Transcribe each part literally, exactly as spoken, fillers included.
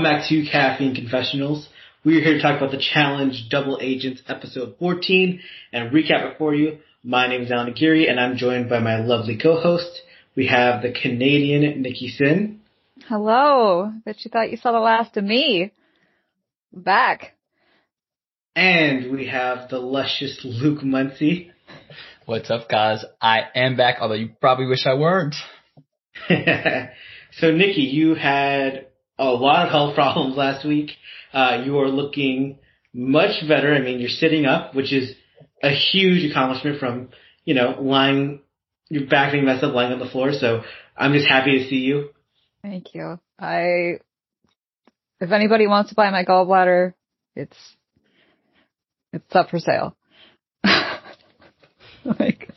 Welcome back to Caffeine Confessionals. We're here to talk about the Challenge Double Agents episode fourteen and recap it for you. My name is Alan Aguirre and I'm joined by my lovely co-host. We have the Canadian Nikki Sin. Hello. Bet you thought you saw the last of me. I'm back. And we have the luscious Luke Muncy. What's up, guys? I am back, although you probably wish I weren't. So, Nikki, you had a lot of health problems last week. Uh, you are looking much better. I mean, you're sitting up, which is a huge accomplishment from, you know, lying, your back being messed up, lying on the floor. So I'm just happy to see you. Thank you. I, if anybody wants to buy my gallbladder, it's, it's up for sale. Like,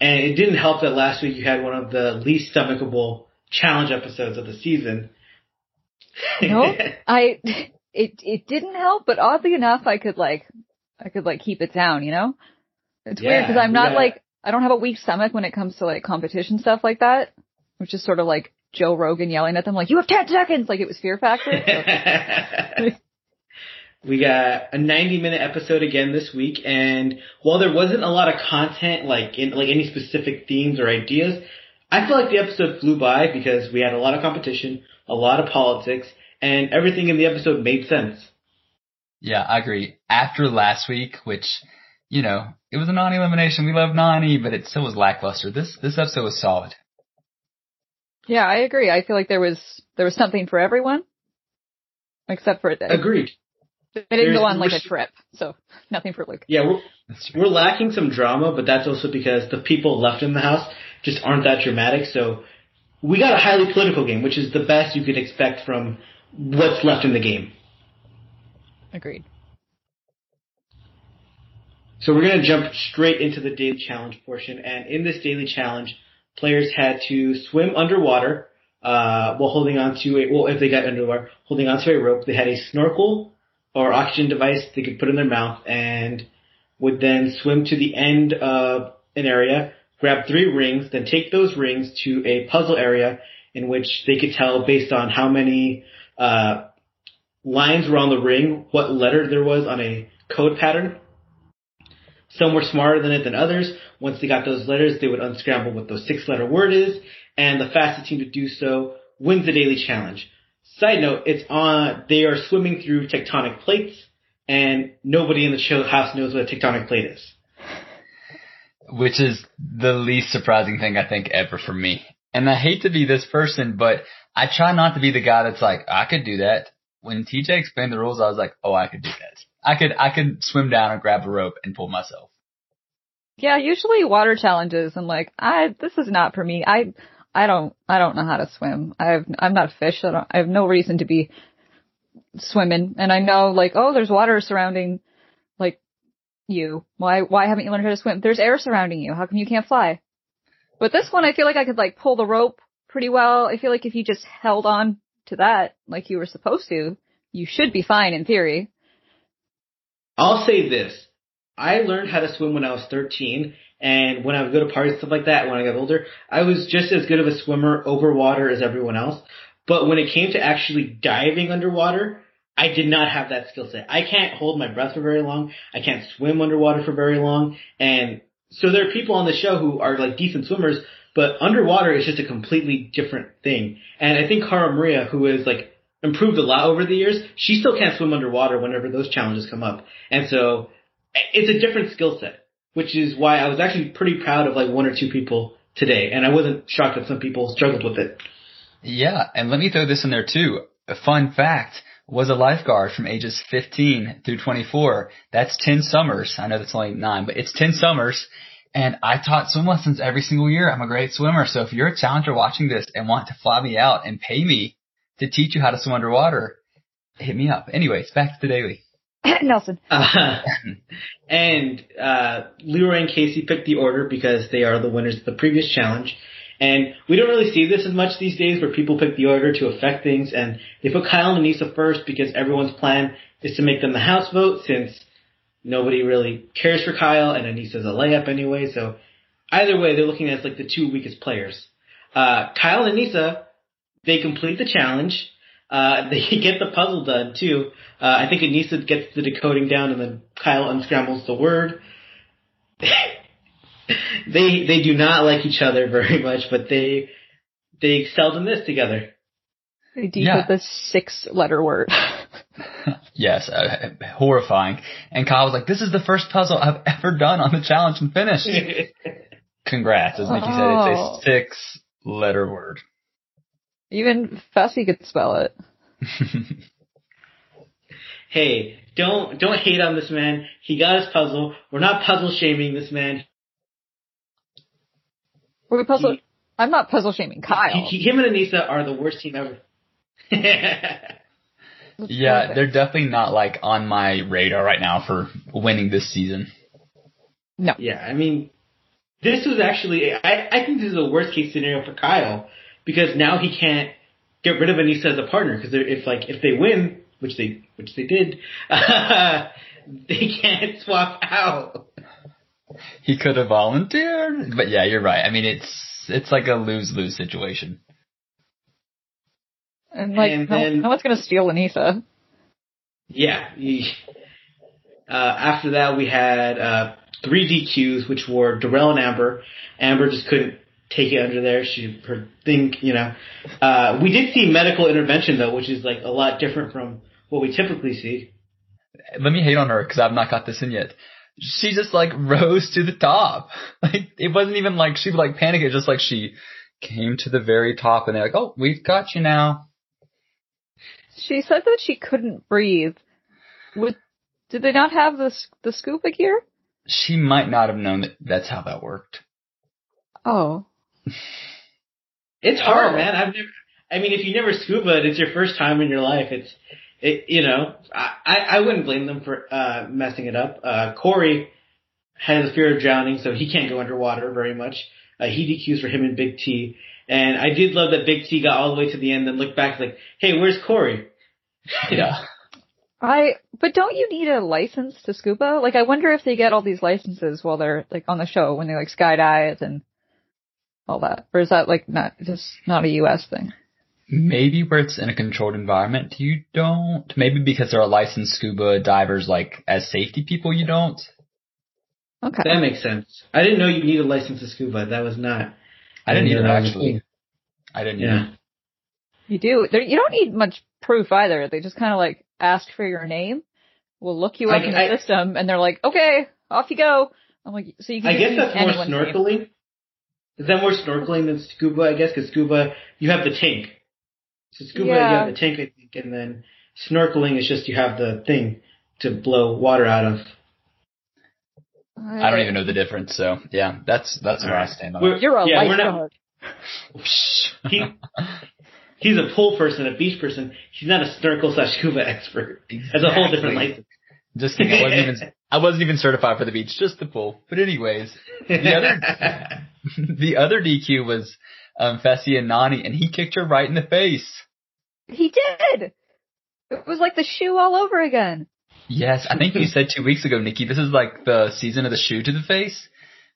and it didn't help that last week you had one of the least stomachable challenge episodes of the season. No, I, it, it didn't help, but oddly enough, I could like, I could like keep it down, you know? It's yeah, weird because I'm not yeah. like, I don't have a weak stomach when it comes to like competition stuff like that, which is sort of like Joe Rogan yelling at them like, you have ten seconds, like it was Fear Factor. So. We got a ninety minute episode again this week, and while there wasn't a lot of content, like in, like any specific themes or ideas, I feel like the episode flew by because we had a lot of competition, a lot of politics, and everything in the episode made sense. Yeah, I agree. After last week, which, you know, it was a Nani elimination. We love Nani, but it still was lackluster. This this episode was solid. Yeah, I agree. I feel like there was there was something for everyone, except for that. Agreed. They didn't There's, go on like a trip, so nothing for Luke. Yeah, we're, we're lacking some drama, but that's also because the people left in the house just aren't that dramatic. So we got a highly political game, which is the best you could expect from what's left in the game. Agreed. So we're going to jump straight into the daily challenge portion. And in this daily challenge, players had to swim underwater uh, while holding on to a – well, if they got underwater, holding on to a rope. They had a snorkel or oxygen device they could put in their mouth and would then swim to the end of an area, grab three rings, then take those rings to a puzzle area in which they could tell based on how many uh, lines were on the ring, what letter there was on a code pattern. Some were smarter than it than others. Once they got those letters, they would unscramble what the six-letter word is, and the fastest team to do so wins the daily challenge. Side note, it's on, they are swimming through tectonic plates, and nobody in the show house knows what a tectonic plate is. Which is the least surprising thing, I think, ever for me. And I hate to be this person, but I try not to be the guy that's like, I could do that. When T J explained the rules, I was like, oh, I could do that. I could, I could swim down and grab a rope and pull myself. Yeah, usually water challenges, I'm like, I, this is not for me. I, I don't, I don't know how to swim. I've, I'm not a fish. I, don't, I have no reason to be swimming. And I know, like, oh, there's water surrounding, like, you. Why, why haven't you learned how to swim? There's air surrounding you. How come you can't fly? But this one, I feel like I could, like, pull the rope pretty well. I feel like if you just held on to that like you were supposed to, you should be fine in theory. I'll say this. I learned how to swim when I was thirteen. And when I would go to parties, stuff like that, when I got older, I was just as good of a swimmer over water as everyone else. But when it came to actually diving underwater, I did not have that skill set. I can't hold my breath for very long. I can't swim underwater for very long. And so there are people on the show who are like decent swimmers, but underwater is just a completely different thing. And I think Cara Maria, who is like improved a lot over the years, she still can't swim underwater whenever those challenges come up. And so it's a different skill set, which is why I was actually pretty proud of like one or two people today. And I wasn't shocked that some people struggled with it. Yeah. And let me throw this in there too. A fun fact was a lifeguard from ages fifteen through twenty-four. That's ten summers. I know that's only nine, but it's ten summers. And I taught swim lessons every single year. I'm a great swimmer. So if you're a challenger watching this and want to fly me out and pay me to teach you how to swim underwater, hit me up. Anyways, back to the daily. Nelson. Uh, and uh Leroy and Casey picked the order because they are the winners of the previous challenge. And we don't really see this as much these days where people pick the order to affect things. And they put Kyle and Aneesa first because everyone's plan is to make them the house vote since nobody really cares for Kyle and Aneesa's a layup anyway. So either way, they're looking at like the two weakest players. Uh Kyle and Aneesa, They complete the challenge. Uh, they get the puzzle done, too. Uh, I think Aneesa gets the decoding down, and then Kyle unscrambles the word. They they do not like each other very much, but they they excelled in this together. They decode yeah. the six-letter word. Yes, uh, horrifying. And Kyle was like, this is the first puzzle I've ever done on the challenge and finished. Congrats, as Nikki oh. said, it's a six-letter word. Even Fessy could spell it. Hey, don't don't hate on this man. He got his puzzle. We're not puzzle-shaming this man. We're puzzle- he, I'm not puzzle-shaming Kyle. He, him and Aneesa are the worst team ever. Yeah, they're definitely not, like, on my radar right now for winning this season. No. Yeah, I mean, this was actually – I I think this is the worst-case scenario for Kyle because now he can't get rid of Aneesa as a partner because if, like, if they win, which they which they did, uh, they can't swap out. He could have volunteered. But, yeah, you're right. I mean, it's it's like a lose-lose situation. And, like, and then, no, no one's going to steal Aneesa. Yeah. Uh, after that, we had uh, three D Qs, which were Darrell and Amber. Amber just couldn't take it under there. She, her thing, you know. Uh, we did see medical intervention, though, which is, like, a lot different from what we typically see. Let me hate on her because I've not got this in yet. She just, like, rose to the top. Like, it wasn't even like she would, like, panic. It just, like, she came to the very top and they're like, oh, we've got you now. She said that she couldn't breathe. Would, did they not have the, the scuba gear? She might not have known that that's how that worked. Oh. It's hard, oh. man. I've never, I mean, if you never scuba, it's your first time in your life. It's, It, you know, I, I wouldn't blame them for uh, messing it up. Uh, Corey has a fear of drowning, so he can't go underwater very much. Uh, he D Qs for him and Big T. And I did love that Big T got all the way to the end and looked back like, hey, where's Corey? Yeah. I, but don't you need a license to scuba? Like, I wonder if they get all these licenses while they're, like, on the show when they, like, skydive and all that. Or is that, like, not, just not a U S thing? Maybe where it's in a controlled environment, you don't. Maybe because there are licensed scuba divers, like, as safety people, you don't. Okay. That makes sense. I didn't know you needed a license to scuba. That was not. I didn't either, actually. I didn't either. Yeah. You do. There, you don't need much proof either. They just kind of, like, ask for your name. We'll look you up in the system, and they're like, okay, off you go. I'm like, so you can. I guess that's more snorkeling. Is that more snorkeling than scuba, I guess? Because scuba, you have the tank. So scuba, yeah. you have the tank, I think, and then snorkeling is just you have the thing to blow water out of. I don't even know the difference, so yeah, that's that's where I stand on it. You're a yeah, lifeguard. he, he's a pool person, a beach person. He's not a snorkel slash scuba expert. Exactly. That's a whole different license. Just kidding. I wasn't even I wasn't even certified for the beach, just the pool. But anyways, the other the other D Q was. Um, Fessy and Nani, and he kicked her right in the face. He did. It was like the shoe all over again. Yes, I think you said two weeks ago, Nikki. This is like the season of the shoe to the face.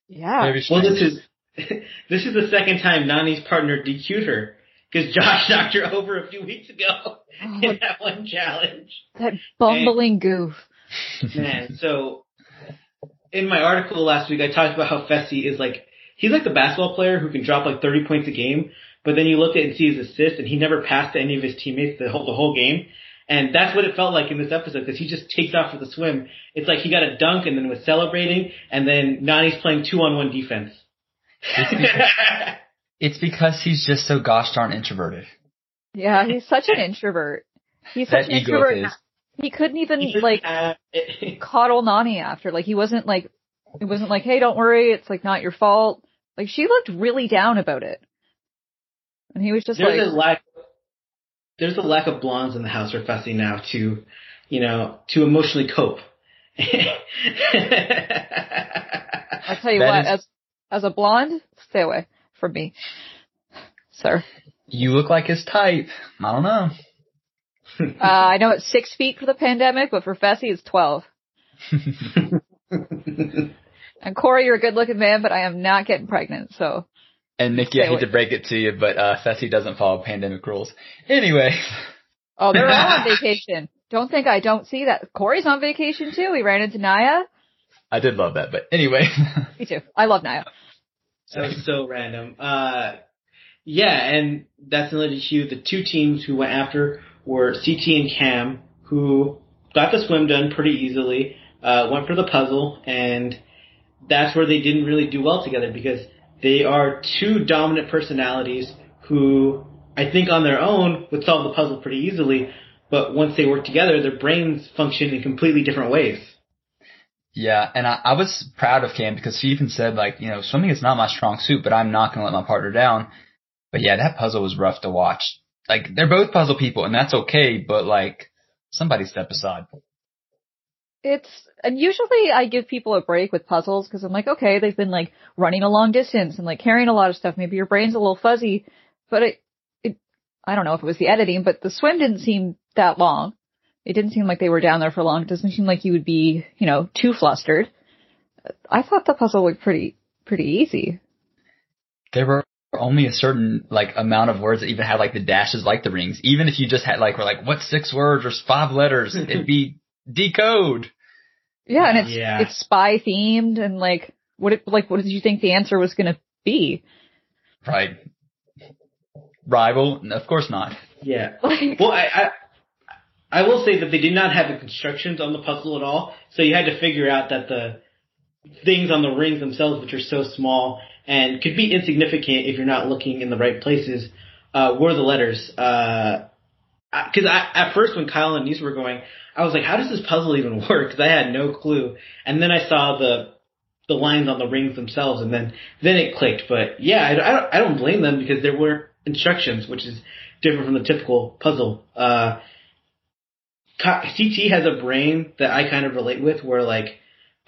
Yeah. Well, this is this is the second time Nani's partner D Q'd her because Josh knocked her over a few weeks ago oh, in that one challenge. That bumbling and, goof. Man, so in my article last week, I talked about how Fessy is like. He's like the basketball player who can drop like thirty points a game, but then you look at it and see his assists, and he never passed to any of his teammates the whole, the whole game. And that's what it felt like in this episode because he just takes off for the swim. It's like he got a dunk and then was celebrating, and then Nani's playing two-on-one defense. It's because, it's because he's just so gosh darn introverted. Yeah, he's such an introvert. He's such that an introvert. Is. He couldn't even he like coddle Nani after. Like he wasn't like it wasn't like, hey, don't worry, it's like not your fault. Like, she looked really down about it. And he was just there's like... A lack, there's a lack of blondes in the house for Fessy now to, you know, to emotionally cope. I'll tell you that what, is, as as a blonde, stay away from me, sir. You look like his type. I don't know. uh, I know it's six feet for the pandemic, but for Fessy, it's twelve. And Corey, you're a good-looking man, but I am not getting pregnant, so. And Nikki, Stay I hate to break it to you, but uh, Fessy doesn't follow pandemic rules. Anyway. Oh, they're all on vacation. Don't think I don't see that. Corey's on vacation too. We ran into Naya. I did love that, but anyway. Me too. I love Naya. So, so random. Uh, yeah, and that's related to you. The two teams who went after were C T and Cam, who got the swim done pretty easily, uh, went for the puzzle, and that's where they didn't really do well together because they are two dominant personalities who I think on their own would solve the puzzle pretty easily, but once they work together, their brains function in completely different ways. Yeah, and I, I was proud of Cam because she even said, like, you know, swimming is not my strong suit, but I'm not going to let my partner down. But, yeah, that puzzle was rough to watch. Like, they're both puzzle people, and that's okay, but, like, somebody step aside. It's – and usually I give people a break with puzzles because I'm like, okay, they've been, like, running a long distance and, like, carrying a lot of stuff. Maybe your brain's a little fuzzy. But it, it – I don't know if it was the editing, but the swim didn't seem that long. It didn't seem like they were down there for long. It doesn't seem like you would be, you know, too flustered. I thought the puzzle looked pretty, pretty easy. There were only a certain, like, amount of words that even had, like, the dashes like the rings. Even if you just had, like, were like, what's six words or five letters? It'd be decode. Yeah, and it's yeah. it's spy-themed, and, like, what it, like, what did you think the answer was going to be? Right. Rival? Of course not. Yeah. Like, well, I... I I will say that they did not have the constructions on the puzzle at all, so you had to figure out that the things on the rings themselves, which are so small and could be insignificant if you're not looking in the right places, uh, were the letters. Because uh, I, at first when Kyle and Aneesa were going, I was like, how does this puzzle even work? Because I had no clue. And then I saw the the lines on the rings themselves, and then, then it clicked. But, yeah, I, I, don't, I don't blame them because there were instructions, which is different from the typical puzzle. Uh C T has a brain that I kind of relate with where, like,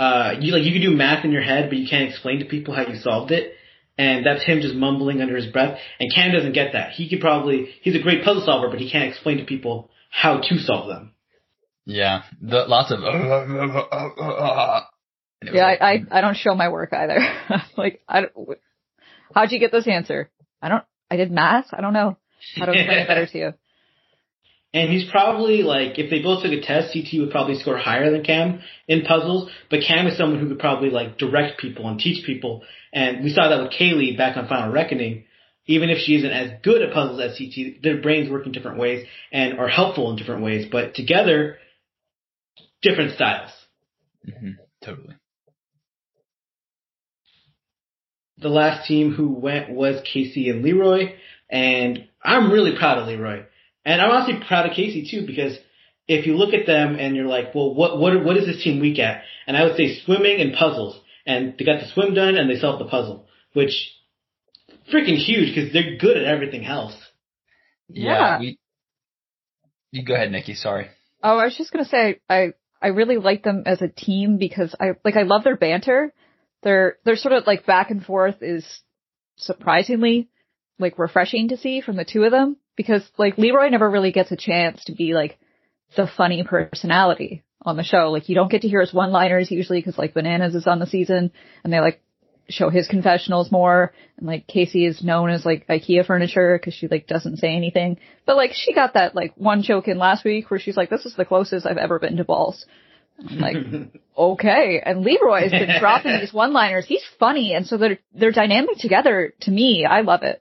uh, you like you can do math in your head, but you can't explain to people how you solved it. And that's him just mumbling under his breath. And Cam doesn't get that. He could probably – he's a great puzzle solver, but he can't explain to people how to solve them. Yeah, the, lots of uh, – uh, uh, uh, uh, anyway. Yeah, I, I I don't show my work either. Like, I don't, how'd you get this answer? I don't – I did math? I don't know. How to explain it better to you. And he's probably, like, if they both took a test, C T would probably score higher than Cam in puzzles. But Cam is someone who could probably, like, direct people and teach people. And we saw that with Kaylee back on Final Reckoning. Even if she isn't as good at puzzles as C T, their brains work in different ways and are helpful in different ways. But together, different styles. Mm-hmm. Totally. The last team who went was Casey and Leroy. And I'm really proud of Leroy. And I'm honestly proud of Casey, too, because if you look at them and you're like, well, what what what is this team weak at? And I would say swimming and puzzles. And they got the swim done, and they solved the puzzle, which freaking huge because they're good at everything else. Yeah. yeah. We, you go ahead, Nikki. Sorry. Oh, I was just going to say I, I really like them as a team because I like I love their banter. Their, their sort of like back and forth is surprisingly like refreshing to see from the two of them. Because, like, Leroy never really gets a chance to be, like, the funny personality on the show. Like, you don't get to hear his one-liners usually because, like, Bananas is on the season and they, like, show his confessionals more. And, like, Casey is known as, like, IKEA furniture because she, like, doesn't say anything. But, like, she got that, like, one joke in last week where she's like, this is the closest I've ever been to balls. I'm like, okay. And Leroy has been dropping these one-liners. He's funny. And so they're, they're dynamic together to me. I love it.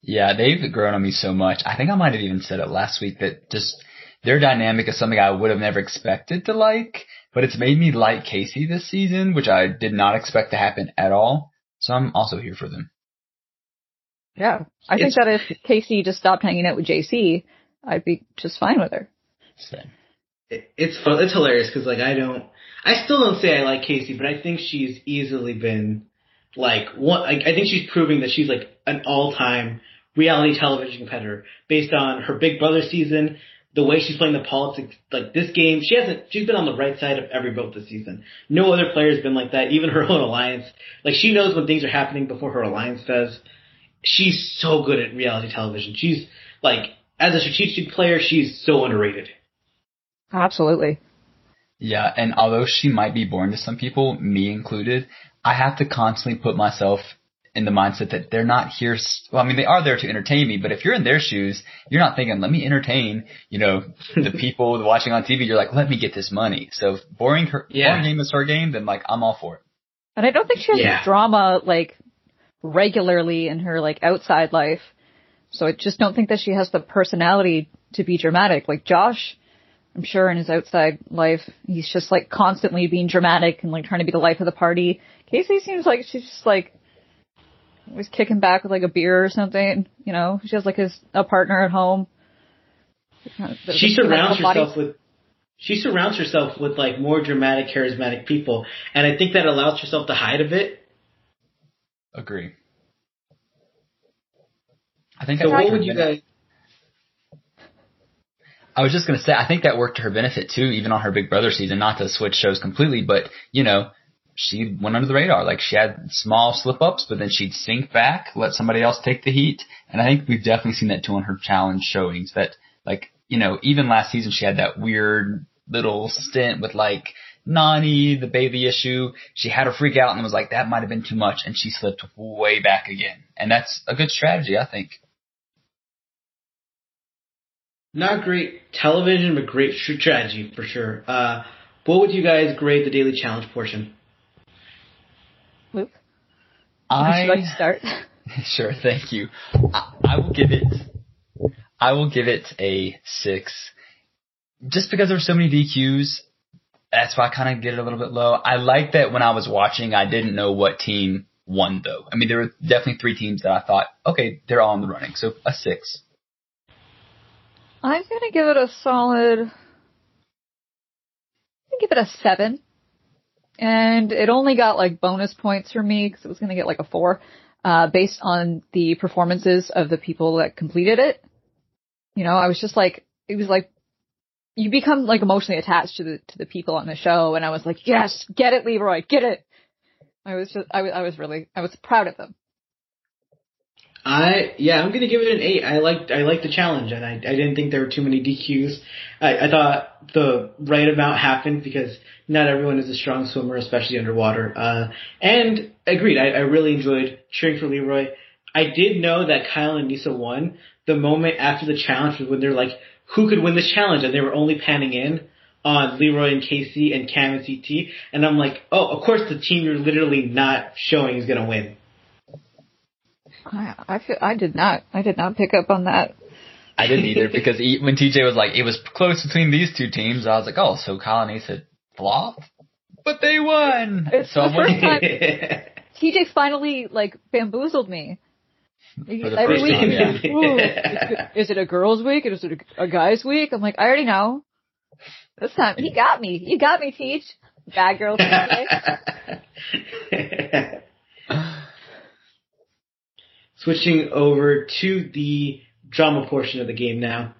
Yeah, they've grown on me so much. I think I might have even said it last week that just their dynamic is something I would have never expected to like, but it's made me like Casey this season, which I did not expect to happen at all. So I'm also here for them. Yeah, I it's, think that if Casey just stopped hanging out with J C, I'd be just fine with her. Same. It, it's fun. It's hilarious because like I don't, I still don't say I like Casey, but I think she's easily been. Like, one, I, I think she's proving that she's, like, an all-time reality television competitor based on her Big Brother season, the way she's playing the politics, like, this game. She hasn't – she's been on the right side of every boat this season. No other player has been like that, even her own alliance. Like, she knows when things are happening before her alliance does. She's so good at reality television. She's, like, as a strategic player, she's so underrated. Absolutely. Yeah, and although she might be boring to some people, me included – I have to constantly put myself in the mindset that they're not here. Well, I mean, they are there to entertain me, but if you're in their shoes, you're not thinking, let me entertain, you know, the people watching on T V. You're like, let me get this money. So if boring her yeah. boring game is her game, then like, I'm all for it. And I don't think she has yeah. drama like regularly in her like outside life. So I just don't think that she has the personality to be dramatic. Like Josh, I'm sure in his outside life, he's just like constantly being dramatic and like trying to be the life of the party. Casey seems like she's just like, was kicking back with like a beer or something, you know. She has like his a partner at home. She surrounds herself with she surrounds herself with like more dramatic, charismatic people, and I think that allows herself to hide a bit. Agree. I think. So what would you guys? I was just gonna say, I think that worked to her benefit too, even on her Big Brother season. Not to switch shows completely, but you know. She went under the radar. Like, she had small slip-ups, but then she'd sink back, let somebody else take the heat. And I think we've definitely seen that, too, on her challenge showings. That, like, you know, even last season she had that weird little stint with, like, Nani, the baby issue. She had a freak out and was like, that might have been too much, and she slipped way back again. And that's a good strategy, I think. Not great television, but great strategy, for sure. Uh, what would you guys grade the daily challenge portion? Luke, I would you like to start? Sure, thank you. I, I will give it. I will give it a six, just because there were so many D Qs. That's why I kind of get it a little bit low. I like that when I was watching, I didn't know what team won though. I mean, there were definitely three teams that I thought, okay, they're all in the running. So a six. I'm gonna give it a solid. I'm gonna give it a seven. And it only got, like, bonus points for me because it was going to get, like, a four uh based on the performances of the people that completed it. You know, I was just, like, it was, like, you become, like, emotionally attached to the to the people on the show. And I was like, yes, get it, Leroy, get it. I was just, I was, I was really, I was proud of them. I, yeah, I'm going to give it an eight. I liked, I liked the challenge, and I, I didn't think there were too many D Qs. I, I thought the right amount happened because not everyone is a strong swimmer, especially underwater. Uh, and agreed, I, I really enjoyed cheering for Leroy. I did know that Kyle and Aneesa won. The moment after the challenge was when they're like, who could win this challenge? And they were only panning in on Leroy and Casey and Cam and C T. And I'm like, oh, of course the team you're literally not showing is going to win. I, I feel I did not I did not pick up on that. I didn't either because he, when T J was like it was close between these two teams, I was like, oh, so Kyle and Aneesa flopped, but they won. It's so the first time T J finally like bamboozled me. Every week, time, yeah. Ooh, is it a girls' week? Is it a, a guys' week? I'm like, I already know. This time he got me. You got me, Teach. Bad girl T J. Switching over to the drama portion of the game now.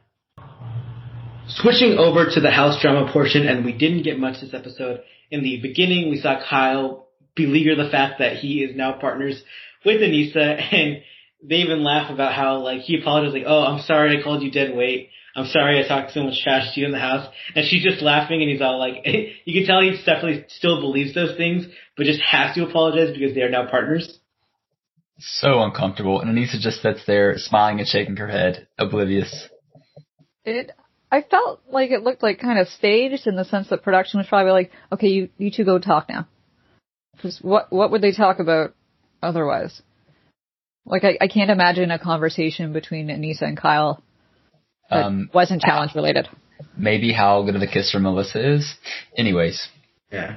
Switching over to the house drama portion, and we didn't get much this episode. In the beginning, we saw Kyle beleaguer the fact that he is now partners with Aneesa, and they even laugh about how, like, he apologized, like, oh, I'm sorry I called you dead weight. I'm sorry I talked so much trash to you in the house. And she's just laughing, and he's all like, you can tell he definitely still believes those things, but just has to apologize because they are now partners. So uncomfortable, and Aneesa just sits there, smiling and shaking her head, oblivious. It, I felt like it looked like kind of staged in the sense that production was probably like, okay, you, you two go talk now. Because what, what would they talk about otherwise? Like, I, I can't imagine a conversation between Aneesa and Kyle that um, wasn't challenge related. Maybe how good of a kiss for Melissa is. Anyways. Yeah.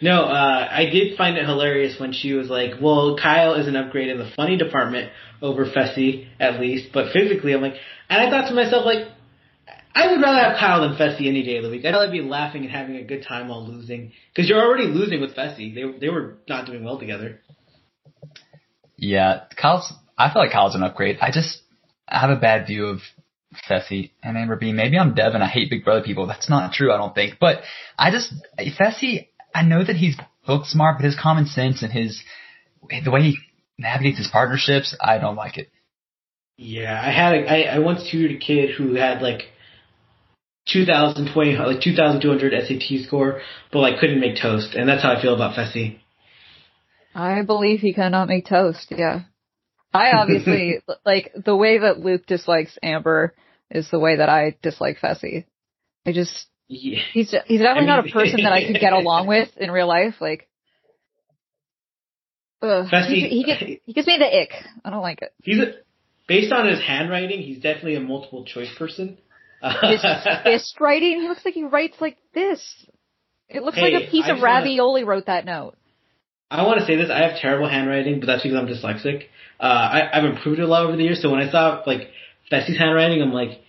No, uh, I did find it hilarious when she was like, well, Kyle is an upgrade in the funny department over Fessy, at least, but physically, I'm like, and I thought to myself, like, I would rather have Kyle than Fessy any day of the week. I'd rather be laughing and having a good time while losing, because you're already losing with Fessy. They they were not doing well together. Yeah, Kyle's, I feel like Kyle's an upgrade. I just I have a bad view of Fessy and Amber B. Maybe I'm Dev and I hate Big Brother people. That's not true, I don't think. But I just Fessy, I know that he's book smart, but his common sense and his the way he navigates his partnerships, I don't like it. Yeah, I had a, I, I once tutored a kid who had like two thousand twenty like two thousand two hundred S A T score, but like couldn't make toast, and that's how I feel about Fessy. I believe he cannot make toast, yeah. I obviously, like, the way that Luke dislikes Amber is the way that I dislike Fessy. I just, yeah. he's he's definitely I mean, not a person that I could get along with in real life, like. Ugh, Fessy, he, he, gets, he gives me the ick. I don't like it. He's a, based on his handwriting, he's definitely a multiple choice person. His fist writing, he looks like he writes like this. It looks hey, like a piece I of ravioli wanna, wrote that note. I want to say this, I have terrible handwriting, but that's because I'm dyslexic. Uh, I, I've improved a lot over the years, so when I saw, like, Fessy's handwriting, I'm like,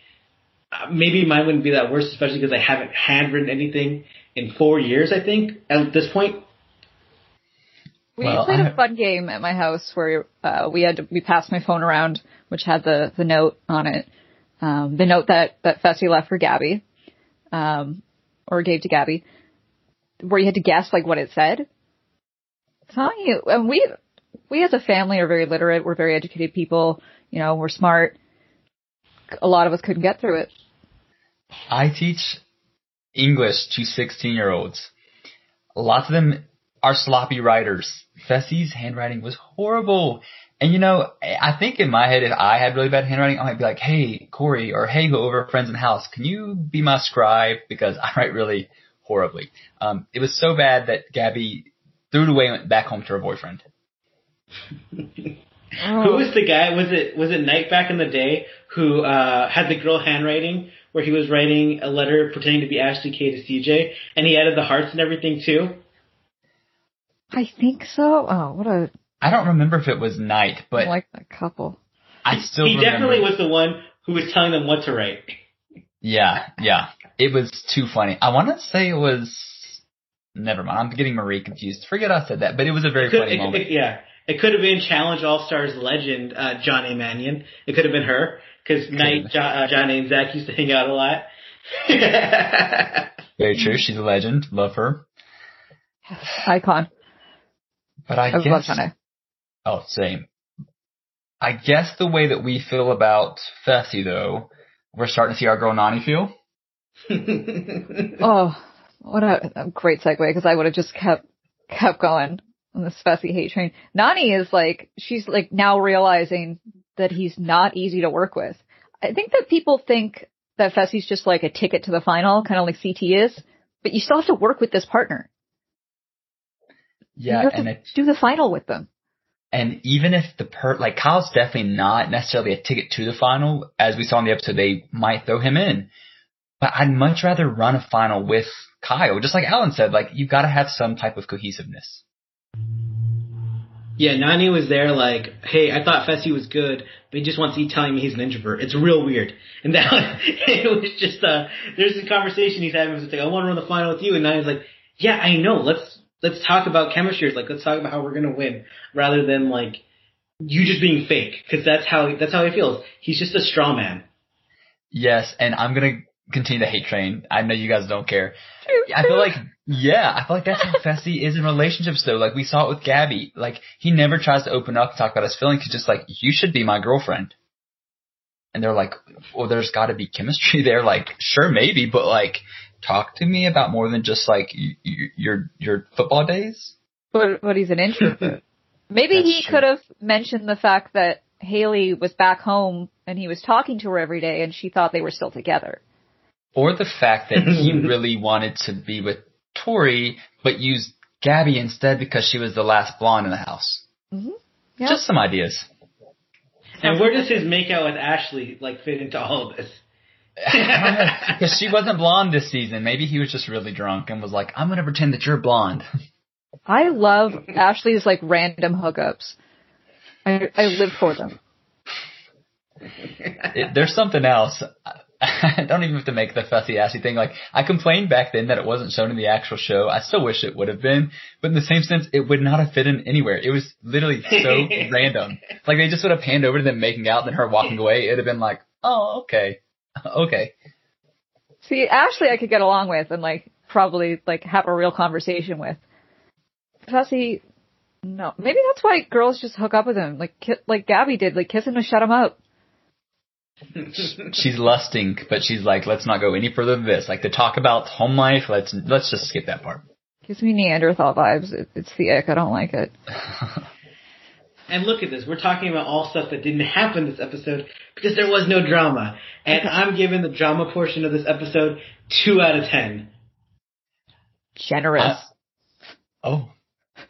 uh, maybe mine wouldn't be that worse, especially because I haven't handwritten anything in four years, I think, at this point. We well, played a fun game at my house where uh, we had to, we passed my phone around, which had the, the note on it, um, the note that, that Fessy left for Gabby, um, or gave to Gabby, where you had to guess like what it said. It's not you. And we we as a family are very literate. We're very educated people. You know, we're smart. A lot of us couldn't get through it. I teach English to sixteen-year-olds. Lots of them are sloppy writers. Fessy's handwriting was horrible. And, you know, I think in my head, if I had really bad handwriting, I might be like, hey, Corey, or hey, go over to friends in the house. Can you be my scribe? Because I write really horribly. Um, it was so bad that Gabby threw it away and went back home to her boyfriend. Oh. Who was the guy? Was it was it Knight back in the day who uh, had the girl handwriting where he was writing a letter pretending to be Ashley K to C J, and he added the hearts and everything too? I think so. Oh, what a... I don't remember if it was Knight, but... I like that couple. I still He remember. Definitely was the one who was telling them what to write. Yeah, yeah. It was too funny. I want to say it was... Never mind. I'm getting Marie confused. Forget I said that, but it was a very could, funny it, moment. It, yeah. It could have been Challenge All-Stars legend, uh, Johnny Mannion. It could have been her, because Knight, jo- uh, Johnny, and Zach used to hang out a lot. Very true. She's a legend. Love her. Icon. But I, I guess, oh, same. I guess the way that we feel about Fessy, though, we're starting to see our girl Nani feel. Oh, what a, a great segue, because I would have just kept kept going on this Fessy hate train. Nani is like, she's like now realizing that he's not easy to work with. I think that people think that Fessy's just like a ticket to the final, kind of like C T is, but you still have to work with this partner. Yeah, you have and to it, do the final with them. And even if the per like Kyle's definitely not necessarily a ticket to the final, as we saw in the episode, they might throw him in. But I'd much rather run a final with Kyle, just like Alan said. Like you've got to have some type of cohesiveness. Yeah, Nani was there. Like, hey, I thought Fessy was good, but he just wants to keep telling me he's an introvert. It's real weird. And that it was just uh, there's this conversation he's having. It's like I want to run the final with you, and Nani's like, yeah, I know. Let's. Let's talk about chemistry. Like, let's talk about how we're going to win rather than, like, you just being fake. Because that's how, that's how he feels. He's just a straw man. Yes, and I'm going to continue the hate train. I know you guys don't care. I feel like, yeah, I feel like that's how Fessy is in relationships, though. Like, we saw it with Gabby. Like, he never tries to open up and talk about his feelings. He's just like, you should be my girlfriend. And they're like, well, there's got to be chemistry there. Like, sure, maybe, but, like... Talk to me about more than just like y- y- your your football days. But but he's an introvert. Maybe That's he true. Could have mentioned the fact that Haley was back home and he was talking to her every day, and she thought they were still together. Or the fact that he really wanted to be with Tori, but used Gabby instead because she was the last blonde in the house. Mm-hmm. Yep. Just some ideas. And where does his makeout with Ashley like fit into all of this? Because she wasn't blonde this season. Maybe he was just really drunk and was like, I'm going to pretend that you're blonde. I love Ashley's like random hookups. I, I live for them. It, there's something else. I don't even have to make the Fessy Ashley thing. Like I complained back then that it wasn't shown in the actual show. I still wish it would have been, but in the same sense, it would not have fit in anywhere. It was literally so random. Like they just would have panned over to them making out and her walking away. It'd have been like, oh, okay. Okay. See, Ashley I could get along with and, like, probably, like, have a real conversation with. Fessy, no. Maybe that's why girls just hook up with him, like ki- like Gabby did. Like, kiss him to shut him up. She's lusting, but she's like, let's not go any further than this. Like, to talk about home life, let's let's just skip that part. gives me Neanderthal vibes. It, it's the ick. I don't like it. And look at this. We're talking about all stuff that didn't happen this episode because there was no drama. And I'm giving the drama portion of this episode two out of ten. Generous. Uh, oh.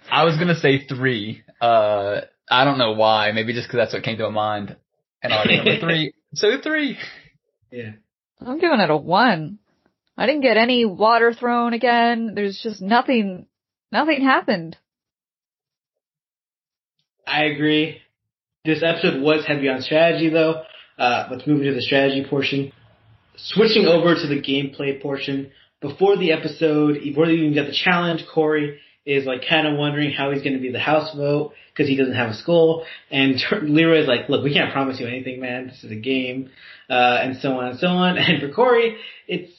I was going to say three. Uh, I don't know why. Maybe just because that's what came to my mind. And I was three. So three. Yeah. I'm giving it a one. I didn't get any water thrown again. There's just nothing. Nothing happened. I agree. This episode was heavy on strategy, though. Uh, let's move into the strategy portion. Switching over to the gameplay portion. Before the episode, before they even got the challenge, Corey is like kind of wondering how he's going to be the house vote because he doesn't have a skull. And Leroy's like, look, we can't promise you anything, man. This is a game. Uh, and so on and so on. And for Corey, it's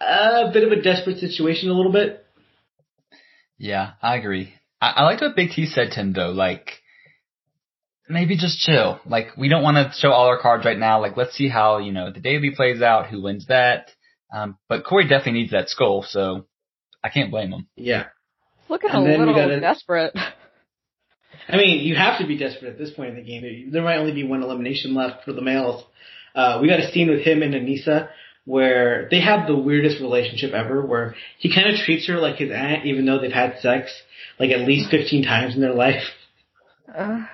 a bit of a desperate situation a little bit. Yeah, I agree. I, I liked what Big T said to him, though. Like, maybe just chill. Like, we don't want to show all our cards right now. Like, let's see how, you know, the daily plays out, who wins that. Um, but Corey definitely needs that skull, so I can't blame him. Yeah. Looking and a little gotta, desperate. I mean, you have to be desperate at this point in the game. There might only be one elimination left for the males. Uh, we got a scene with him and Aneesa where they have the weirdest relationship ever, where he kind of treats her like his aunt, even though they've had sex, like, at least fifteen times in their life. Uh.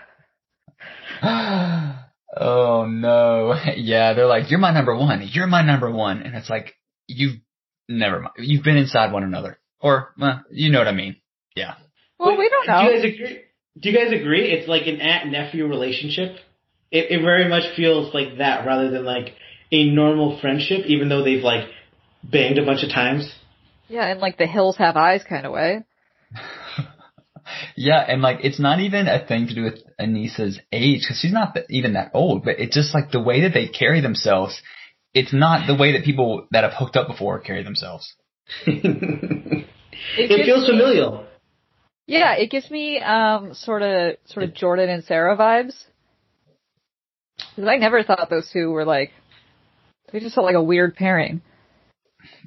Oh, no. Yeah, they're like, you're my number one. You're my number one. And it's like, you've never mind. You've been inside one another. Or, uh, you know what I mean. Yeah. Well, we don't know. Do you guys agree? Do you guys agree? It's like an aunt-nephew relationship. It, it very much feels like that rather than like a normal friendship, even though they've like banged a bunch of times. Yeah, and like the hills have eyes kind of way. Yeah, and like it's not even a thing to do with Aneesa's age because she's not even that old, but it's just like the way that they carry themselves. It's not the way that people that have hooked up before carry themselves. it, it feels me, familial. Yeah, it gives me um sort of sort of Jordan and Sarah vibes. Because I never thought those two were like, they just felt like a weird pairing.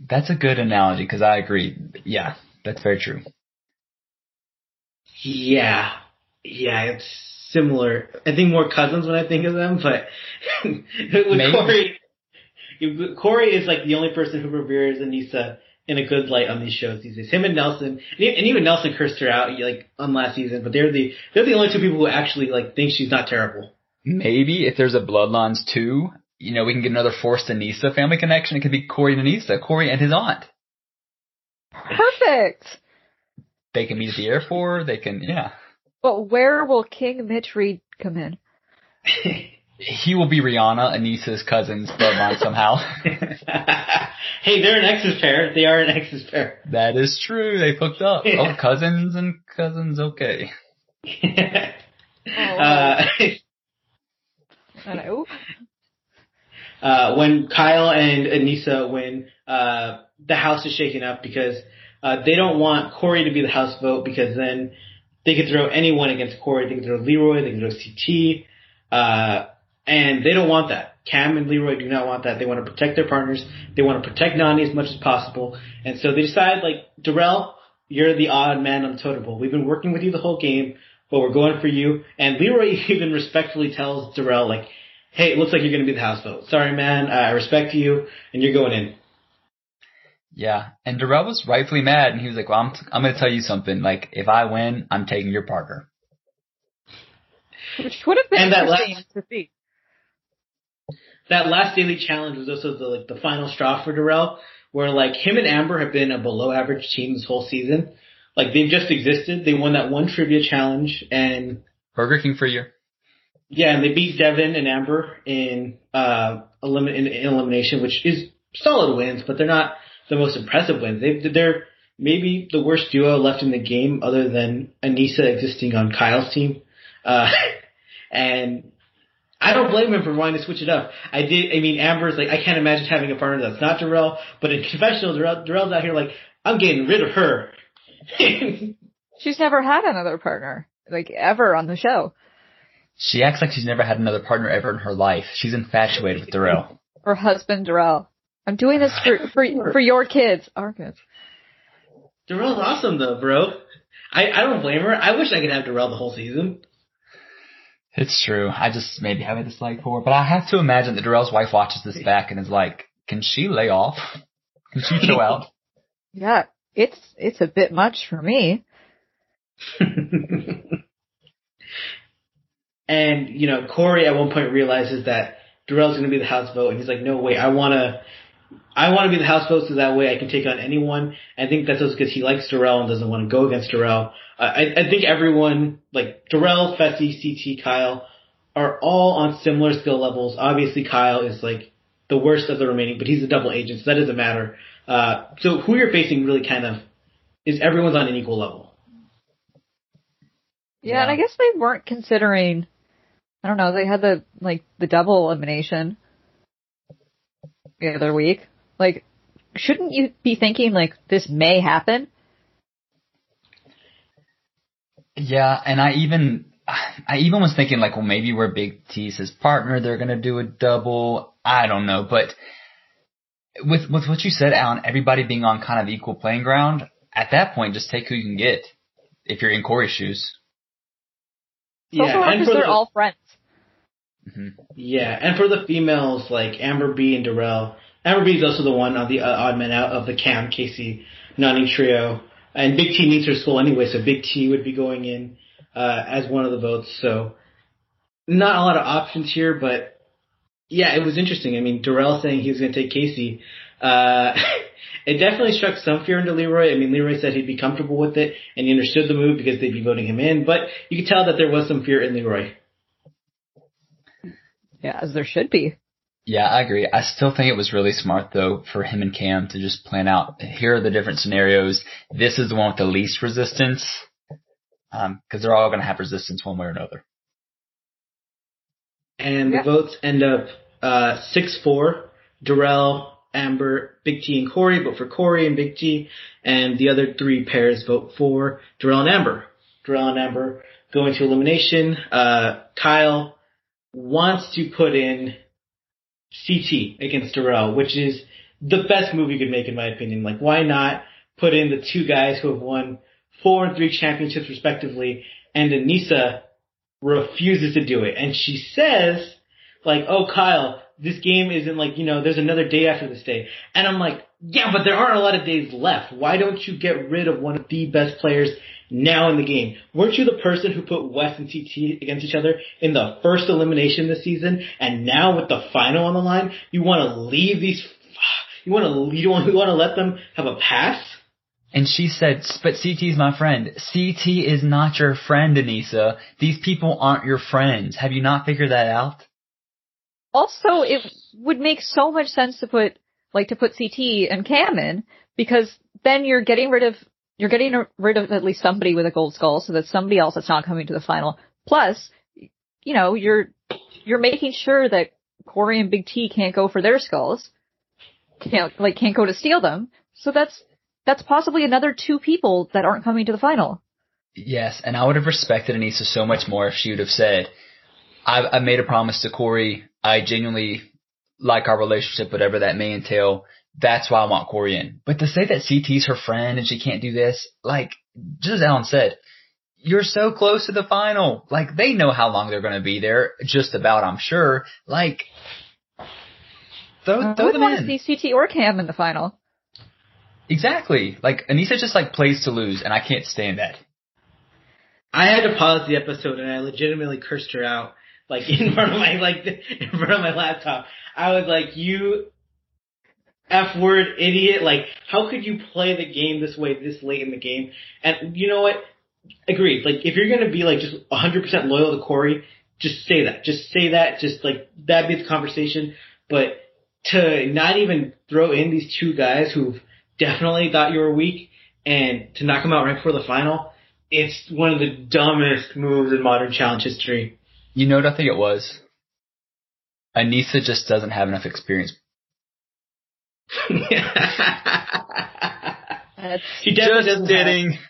That's a good analogy because I agree. Yeah, that's very true. Yeah. Yeah, it's similar. I think more cousins when I think of them, but with Corey, Corey is like the only person who reveres Aneesa in a good light on these shows these days. Him and Nelson, and even Nelson cursed her out like on last season, but they're the they're the only two people who actually like think she's not terrible. Maybe if there's a Bloodlines two, you know, we can get another forced Aneesa family connection. It could be Corey and Aneesa, Corey and his aunt. Perfect. They can meet at the air for, they can, yeah. But where will King Mitch Reed come in? He will be Rihanna, Aneesa's cousin's bloodline somehow. Hey, they're an exes pair. They are an exes pair. That is true. They hooked up. Oh, cousins and cousins, okay. uh, Hello. Uh, when Kyle and Aneesa win, uh, the house is shaken up because Uh, they don't want Corey to be the house vote because then they could throw anyone against Corey. They could throw Leroy. They could throw C T. Uh, and they don't want that. Cam and Leroy do not want that. They want to protect their partners. They want to protect Nani as much as possible. And so they decide, like, Darrell, you're the odd man on the totem pole. We've been working with you the whole game, but we're going for you. And Leroy even respectfully tells Darrell, like, hey, it looks like you're going to be the house vote. Sorry, man. I respect you, and you're going in. Yeah, and Darrell was rightfully mad, and he was like, well, I'm, t- I'm going to tell you something. Like, if I win, I'm taking your partner. Which would have been and that interesting last, to see. That last daily challenge was also the, like, the final straw for Darrell, where, like, him and Amber have been a below-average team this whole season. Like, they've just existed. They won that one trivia challenge, and... Burger King for a year. Yeah, and they beat Devin and Amber in, uh, elim- in, in elimination, which is solid wins, but they're not... the most impressive wins. They've, they're maybe the worst duo left in the game other than Aneesa existing on Kyle's team. Uh, and I don't blame him for wanting to switch it up. I did, I mean, Amber's like, I can't imagine having a partner that's not Darrell, but in confessional, Darrell, Darrell's out here like, I'm getting rid of her. She's never had another partner, like ever on the show. She acts like she's never had another partner ever in her life. She's infatuated with Darrell. Her husband, Darrell. I'm doing this for, for for your kids, our kids. Darrell's awesome though, bro. I, I don't blame her. I wish I could have Darrell the whole season. It's true. I just maybe have a dislike for her. But I have to imagine that Darrell's wife watches this back and is like, can she lay off? Can she chill out? Yeah, it's it's a bit much for me. And, you know, Corey at one point realizes that Darrell's going to be the house vote. And he's like, no, wait, I want to I want to be the house vote so that way I can take on anyone. I think that's just because he likes Darrell and doesn't want to go against Darrell. Uh, I, I think everyone, like Darrell, Fessy, C T, Kyle, are all on similar skill levels. Obviously, Kyle is like the worst of the remaining, but he's a double agent, so that doesn't matter. Uh, so who you're facing really kind of is everyone's on an equal level. Yeah, yeah, and I guess they weren't considering, I don't know, they had the, like, the double elimination the other week. Like, shouldn't you be thinking, like, this may happen? Yeah, and I even, I even was thinking, like, well, maybe we're Big T's his partner, they're gonna do a double, I don't know, but with, with what you said, Alan, everybody being on kind of equal playing ground, at that point, just take who you can get, if you're in Corey's shoes. Yeah, because they're the, all friends. Mm-hmm. Yeah, and for the females, like Amber B and Darrell, Amber B is also the one on the uh, odd man out of the Cam, Casey, Nani trio, and Big T needs her school anyway, so Big T would be going in uh, as one of the votes. So not a lot of options here, but yeah, it was interesting. I mean, Darrell saying he was going to take Casey, uh, it definitely struck some fear into Leroy. I mean, Leroy said he'd be comfortable with it, and he understood the move because they'd be voting him in. But you could tell that there was some fear in Leroy. Yeah, as there should be. Yeah, I agree. I still think it was really smart, though, for him and Cam to just plan out, here are the different scenarios. This is the one with the least resistance, um, because they're all going to have resistance one way or another. And yeah. The votes end up uh, six four, Darrell, Amber, Big T, and Corey, vote for Corey and Big T, and the other three pairs vote for Darrell and Amber. Darrell and Amber go into elimination. Uh, Kyle wants to put in C T against Darrell, which is the best move you could make, in my opinion. Like, why not put in the two guys who have won four and three championships, respectively, and Aneesa refuses to do it. And she says, like, oh, Kyle, this game isn't like, you know, there's another day after this day. And I'm like, yeah, but there aren't a lot of days left. Why don't you get rid of one of the best players now in the game? Weren't you the person who put Wes and C T against each other in the first elimination this season? And now with the final on the line, you want to leave these, you want to, you want to let them have a pass? And she said, but C T's my friend. C T is not your friend, Aneesa. These people aren't your friends. Have you not figured that out? Also, it would make so much sense to put, like, to put C T and Cam in, because then you're getting rid of, you're getting rid of at least somebody with a gold skull, so that somebody else that's not coming to the final. Plus, you know, you're, you're making sure that Corey and Big T can't go for their skulls, can't, like, can't go to steal them. So that's, that's possibly another two people that aren't coming to the final. Yes, and I would have respected Aneesa so much more if she would have said, I've, I've made a promise to Corey. I genuinely like our relationship, whatever that may entail. That's why I want Corey in. But to say that C T's her friend and she can't do this, like, just as Alan said, you're so close to the final. Like, they know how long they're going to be there, just about, I'm sure. Like, throw, I throw them in. I wouldn't want to see C T or Cam in the final. Exactly. Like, Aneesa just, like, plays to lose, and I can't stand that. I had to pause the episode, and I legitimately cursed her out. Like, in front of my, like, in front of my laptop. I was like, you F-word idiot. Like, how could you play the game this way this late in the game? And you know what? Agreed. Like, if you're going to be, like, just one hundred percent loyal to Corey, just say that. Just say that. Just, like, that'd be the conversation. But to not even throw in these two guys who've definitely thought you were weak and to knock them out right before the final, it's one of the dumbest moves in modern challenge history. You know what I think it was? Aneesa just doesn't have enough experience. She just kidding. Have...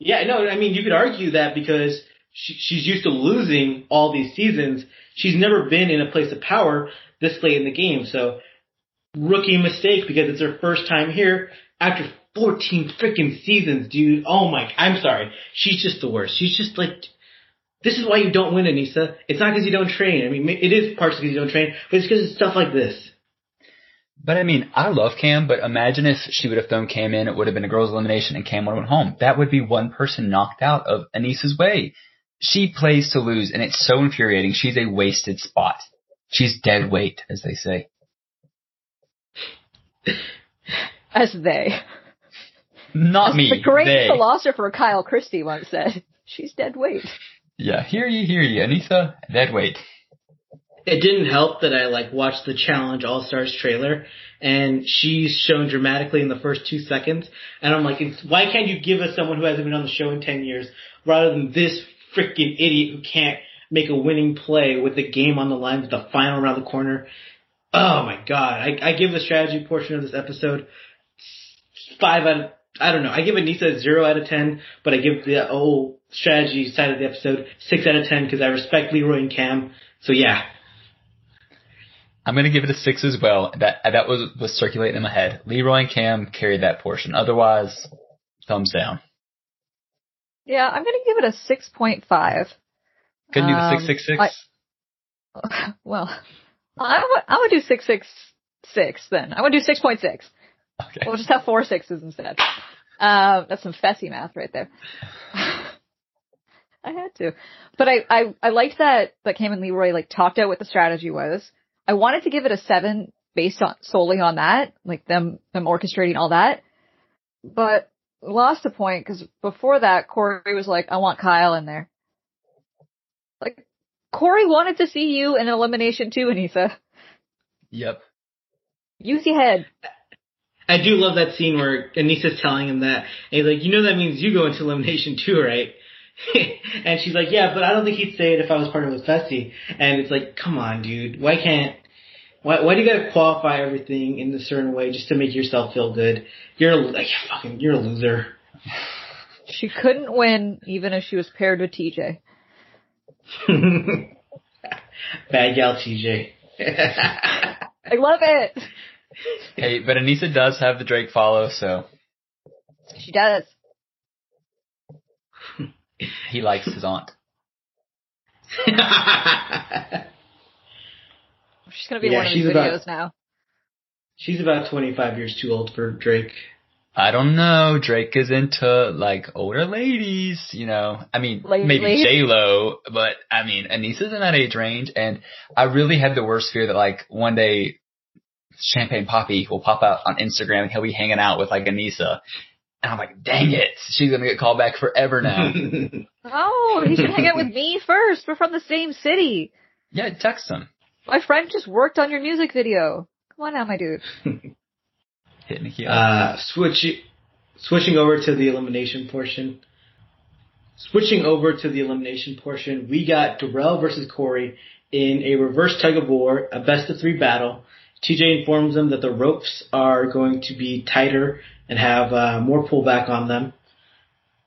Yeah, no, I mean, you could argue that because she, she's used to losing all these seasons. She's never been in a place of power this late in the game. So, rookie mistake because it's her first time here after fourteen freaking seasons, dude. Oh my, I'm sorry. She's just the worst. She's just like, this is why you don't win, Aneesa. It's not because you don't train. I mean, it is partially because you don't train, but it's because it's stuff like this. But I mean, I love Cam, but imagine if she would have thrown Cam in, it would have been a girls' elimination, and Cam would have went home. That would be one person knocked out of Aneesa's way. She plays to lose, and it's so infuriating. She's a wasted spot. She's dead weight, as they say. As they. Not as me. The great they. Philosopher Kyle Christie once said, she's dead weight. Yeah, hear ye, hear ye. Aneesa, dead weight. It didn't help that I like watched the Challenge All-Stars trailer, and she's shown dramatically in the first two seconds. And I'm like, it's, why can't you give us someone who hasn't been on the show in ten years rather than this freaking idiot who can't make a winning play with the game on the line with the final around the corner? Oh, my God. I, I give the strategy portion of this episode five out of, I don't know. I give Aneesa a zero out of ten, but I give the whole strategy side of the episode six out of ten because I respect Leroy and Cam. So, yeah. I'm going to give it a six as well. That that was, was circulating in my head. Leroy and Cam carried that portion. Otherwise, thumbs down. Yeah, I'm going to give it a six point five. Couldn't do the six six six? I, well, I would, I would do six six six then. I would do six point six. Okay. We'll just have four sixes instead. Uh, that's some Fessy math right there. I had to. But I, I, I liked that, that Cam and Leroy like talked out what the strategy was. I wanted to give it a seven based on solely on that, like them, them orchestrating all that. But lost the point because before that, Corey was like, I want Kyle in there. Like, Corey wanted to see you in elimination too, Aneesa. Yep. Use your head. I do love that scene where Aneesa's telling him that. And he's like, you know that means you go into elimination too, right? And she's like, yeah, but I don't think he'd say it if I was part of his Fessy. And it's like, come on, dude. Why can't... Why, why do you gotta qualify everything in a certain way just to make yourself feel good? You're a, like, fucking... You're a loser. She couldn't win even if she was paired with T J. Bad gal T J. I love it. Hey, but Aneesa does have the Drake follow, so she does. He likes his aunt. She's gonna be yeah, one of these videos about, now. She's about twenty-five years too old for Drake. I don't know. Drake is into, like, older ladies, you know. I mean, ladies. Maybe J-Lo, but, I mean, Aneesa's in that age range, and I really had the worst fear that, like, one day Champagne Poppy will pop out on Instagram and he'll be hanging out with, like, Aneesa. And I'm like, dang it, she's going to get called back forever now. Oh, he should hang out with me first. We're from the same city. Yeah, text him. My friend just worked on your music video. Come on now, my dude. Uh, switch, switching over to the elimination portion. Switching over to the elimination portion, we got Darrell versus Corey in a reverse tug-of-war, a best-of-three battle. T J informs them that the ropes are going to be tighter and have uh, more pullback on them.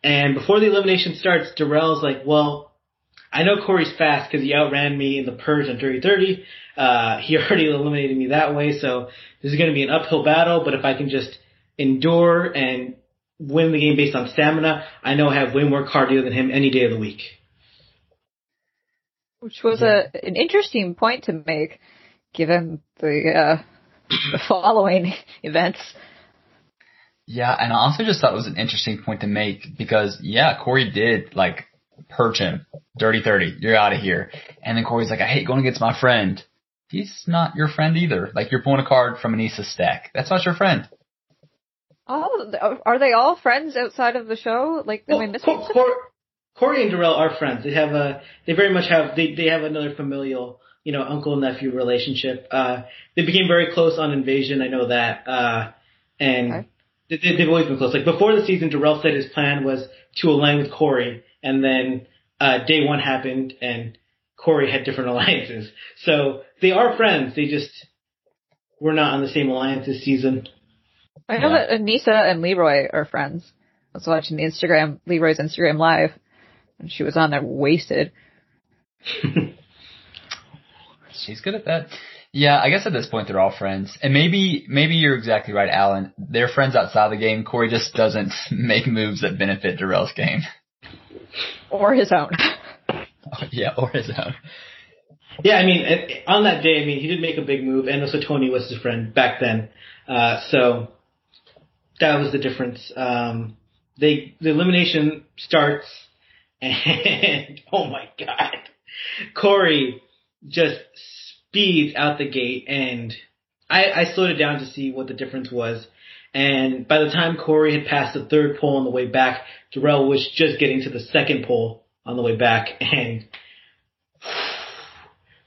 And before the elimination starts, Darrell's like, well, I know Corey's fast because he outran me in the purge on thirty thirty. Uh, he already eliminated me that way, so this is going to be an uphill battle, but if I can just endure and win the game based on stamina, I know I have way more cardio than him any day of the week. Which was yeah. a an interesting point to make, given the, uh, the following events. Yeah, and I also just thought it was an interesting point to make because, yeah, Corey did, like, perch him. dirty thirty, you're out of here. And then Corey's like, I hate going against my friend. He's not your friend either. Like, you're pulling a card from Aneesa's stack. That's not your friend. Oh, are they all friends outside of the show? Like, am well, I missing Cor- Cor- Corey and Darrell are friends. They have a, they very much have, they, they have another familial, you know, uncle-nephew relationship. Uh, they became very close on Invasion, I know that. Uh, and okay. they, they've always been close. Like, before the season, Darrell said his plan was to align with Corey, and then uh, day one happened, and Corey had different alliances. So they are friends. They just were not on the same alliance this season. I know yeah. that Aneesa and Leroy are friends. I was watching the Instagram, Leroy's Instagram Live, and she was on there wasted. She's good at that. Yeah, I guess at this point they're all friends. And maybe maybe you're exactly right, Alan. They're friends outside the game. Corey just doesn't make moves that benefit Darrell's game. Or his own. Oh, yeah, or his own. Yeah, I mean, on that day, I mean, he did make a big move, and also Tony was his friend back then. Uh, so that was the difference. Um, they the elimination starts, and oh my God, Corey just speeds out the gate, and I, I slowed it down to see what the difference was. And by the time Corey had passed the third pole on the way back, Darrell was just getting to the second pole on the way back, and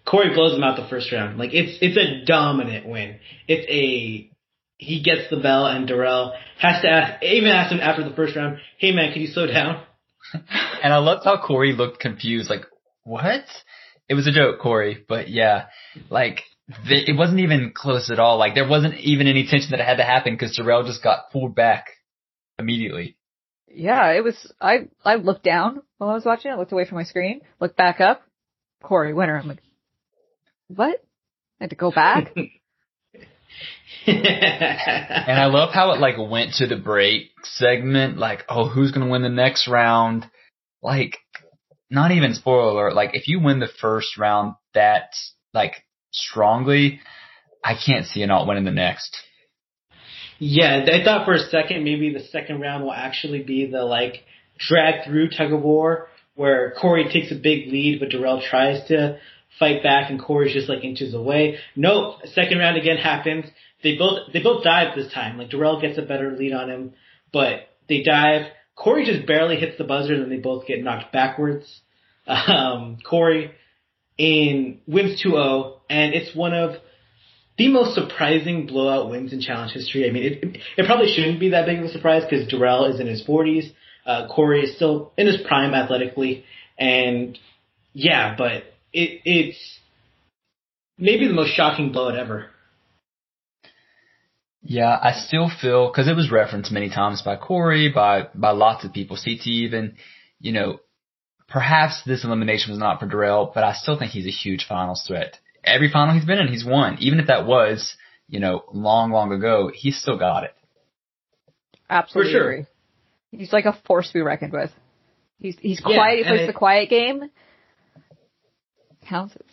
Corey blows him out the first round. Like, it's it's a dominant win. It's a he gets the bell, and Darrell has to ask, even asked him after the first round, "Hey man, can you slow down?" And I loved how Corey looked confused, like, "What?" It was a joke, Corey, but yeah, like th- it wasn't even close at all. Like, there wasn't even any tension that had to happen because Darrell just got pulled back immediately. Yeah, it was. I I looked down while I was watching it. I looked away from my screen, looked back up. Corey, winner. I'm like, what? I had to go back? And I love how it, like, went to the break segment. Like, oh, who's going to win the next round? Like, not even spoiler alert. Like, if you win the first round that, like, strongly, I can't see you not winning the next. Yeah, I thought for a second maybe the second round will actually be the, like, drag-through tug-of-war where Corey takes a big lead, but Darrell tries to fight back, and Corey's just, like, inches away. Nope, second round again happens. They both they both dive this time. Like, Darrell gets a better lead on him, but they dive. Corey just barely hits the buzzer, and then they both get knocked backwards. Um, Corey in wins two oh, and it's one of the most surprising blowout wins in Challenge history. I mean, it it probably shouldn't be that big of a surprise because Darrell is in his forties. Uh, Corey is still in his prime athletically. And, yeah, but it it's maybe the most shocking blowout ever. Yeah, I still feel, because it was referenced many times by Corey, by, by lots of people, C T even, you know, perhaps this elimination was not for Darrell, but I still think he's a huge finals threat. Every final he's been in, he's won. Even if that was, you know, long, long ago, he's still got it. Absolutely. For sure. He's like a force to be reckoned with. He's he's yeah, quiet. He plays it, the quiet game. Counts it.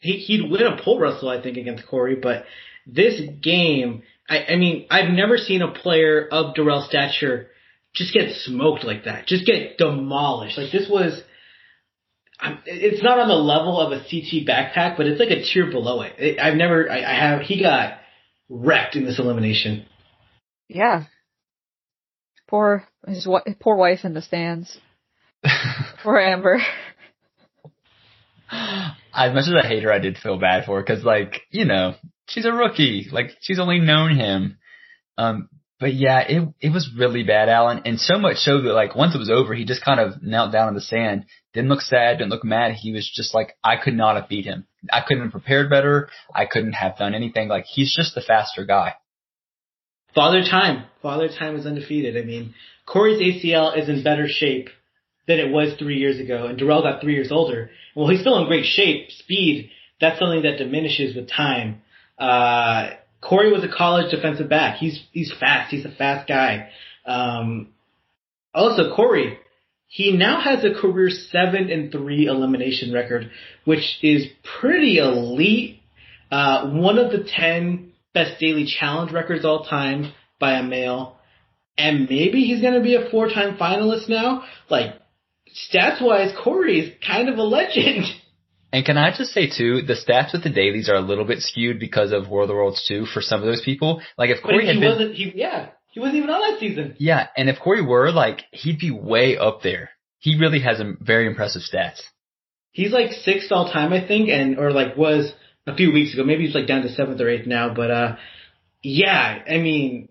He, he'd win a pole wrestle, I think, against Corey. But this game, I, I mean, I've never seen a player of Darrell's stature just get smoked like that. Just get demolished. Like, this was... I'm, it's not on the level of a C T backpack, but it's like a tier below it. it I've never, I, I have, he got wrecked in this elimination. Yeah. Poor, his poor wife in the stands. Poor Amber. As much as I hate her, I did feel bad for her, cause like, you know, she's a rookie. Like, she's only known him. Um, But yeah, it it was really bad, Alan, and so much so that, like, once it was over, he just kind of knelt down in the sand, didn't look sad, didn't look mad. He was just like, I could not have beat him. I couldn't have prepared better. I couldn't have done anything. Like, he's just the faster guy. Father Time. Father Time is undefeated. I mean, Corey's A C L is in better shape than it was three years ago, and Darrell got three years older. Well, he's still in great shape. Speed, that's something that diminishes with time. Uh... Corey was a college defensive back. He's he's fast. He's a fast guy. Um, also, Corey, he now has a career seven and three elimination record, which is pretty elite. Uh, one of the ten best daily challenge records all time by a male, and maybe he's going to be a four-time finalist now. Like, stats-wise, Corey is kind of a legend. And can I just say, too, the stats with the dailies are a little bit skewed because of World of Worlds two for some of those people. Like, if Corey but if he had been, wasn't, he, yeah, he wasn't even on that season. Yeah, and if Corey were, like, he'd be way up there. He really has a very impressive stats. He's, like, sixth all-time, I think, and or, like, was a few weeks ago. Maybe he's, like, down to seventh or eighth now. But, uh, yeah, I mean,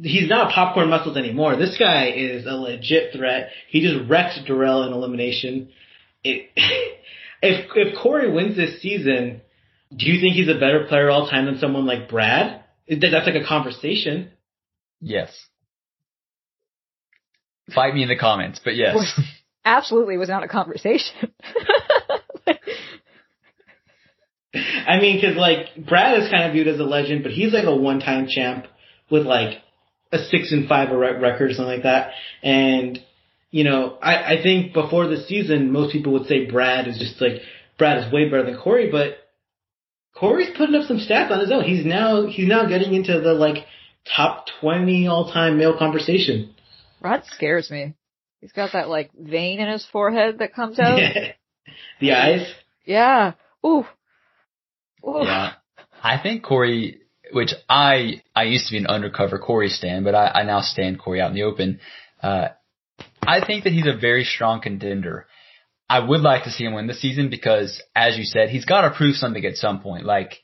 he's not popcorn muscles anymore. This guy is a legit threat. He just wrecked Darrell in elimination. It, if if Corey wins this season, do you think he's a better player all time than someone like Brad? That's like a conversation. Yes. Fight me in the comments, but yes. Well, absolutely was not a conversation. I mean, because, like, Brad is kind of viewed as a legend, but he's, like, a one-time champ with, like, a six and five record or something like that. And, you know, I, I think before the season, most people would say Brad is just, like, Brad is way better than Corey, but Corey's putting up some stats on his own. He's now he's now getting into the, like, top twenty all-time male conversation. Brad scares me. He's got that, like, vein in his forehead that comes out. Yeah. The eyes? Yeah. Ooh. Ooh. Yeah. I think Corey, which I I used to be an undercover Corey stan, but I, I now stand Corey out in the open. Uh, I think that he's a very strong contender. I would like to see him win this season because, as you said, he's got to prove something at some point. Like,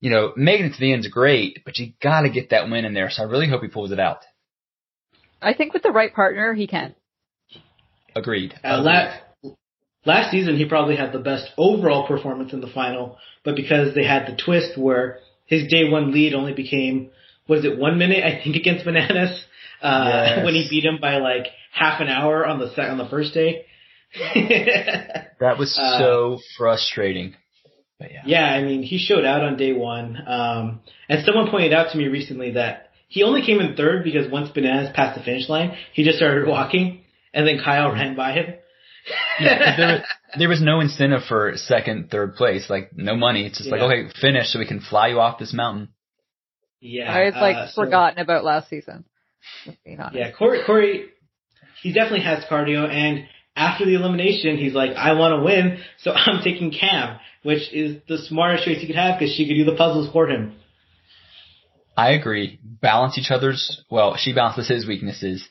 you know, making it to the end is great, but you got to get that win in there. So I really hope he pulls it out. I think with the right partner, he can. Agreed. Uh, Agreed. La- Last season, he probably had the best overall performance in the final, but because they had the twist where his day one lead only became, was it one minute, I think, against Bananas, uh, yes. when he beat him by like half an hour on the set on the first day. That was so uh, frustrating. But yeah. yeah, I mean, he showed out on day one. Um, and someone pointed out to me recently that he only came in third because once Bananas passed the finish line, he just started walking, and then Kyle ran by him. Yeah, there, was, there was no incentive for second, third place, like no money. It's just yeah. like, okay, finish so we can fly you off this mountain. Yeah, I had like uh, forgotten so, about last season. Yeah, Corey, Corey, he definitely has cardio, and after the elimination, he's like, I want to win, so I'm taking Cam, which is the smartest choice he could have because she could do the puzzles for him. I agree. Balance each other's. Well, she balances his weaknesses,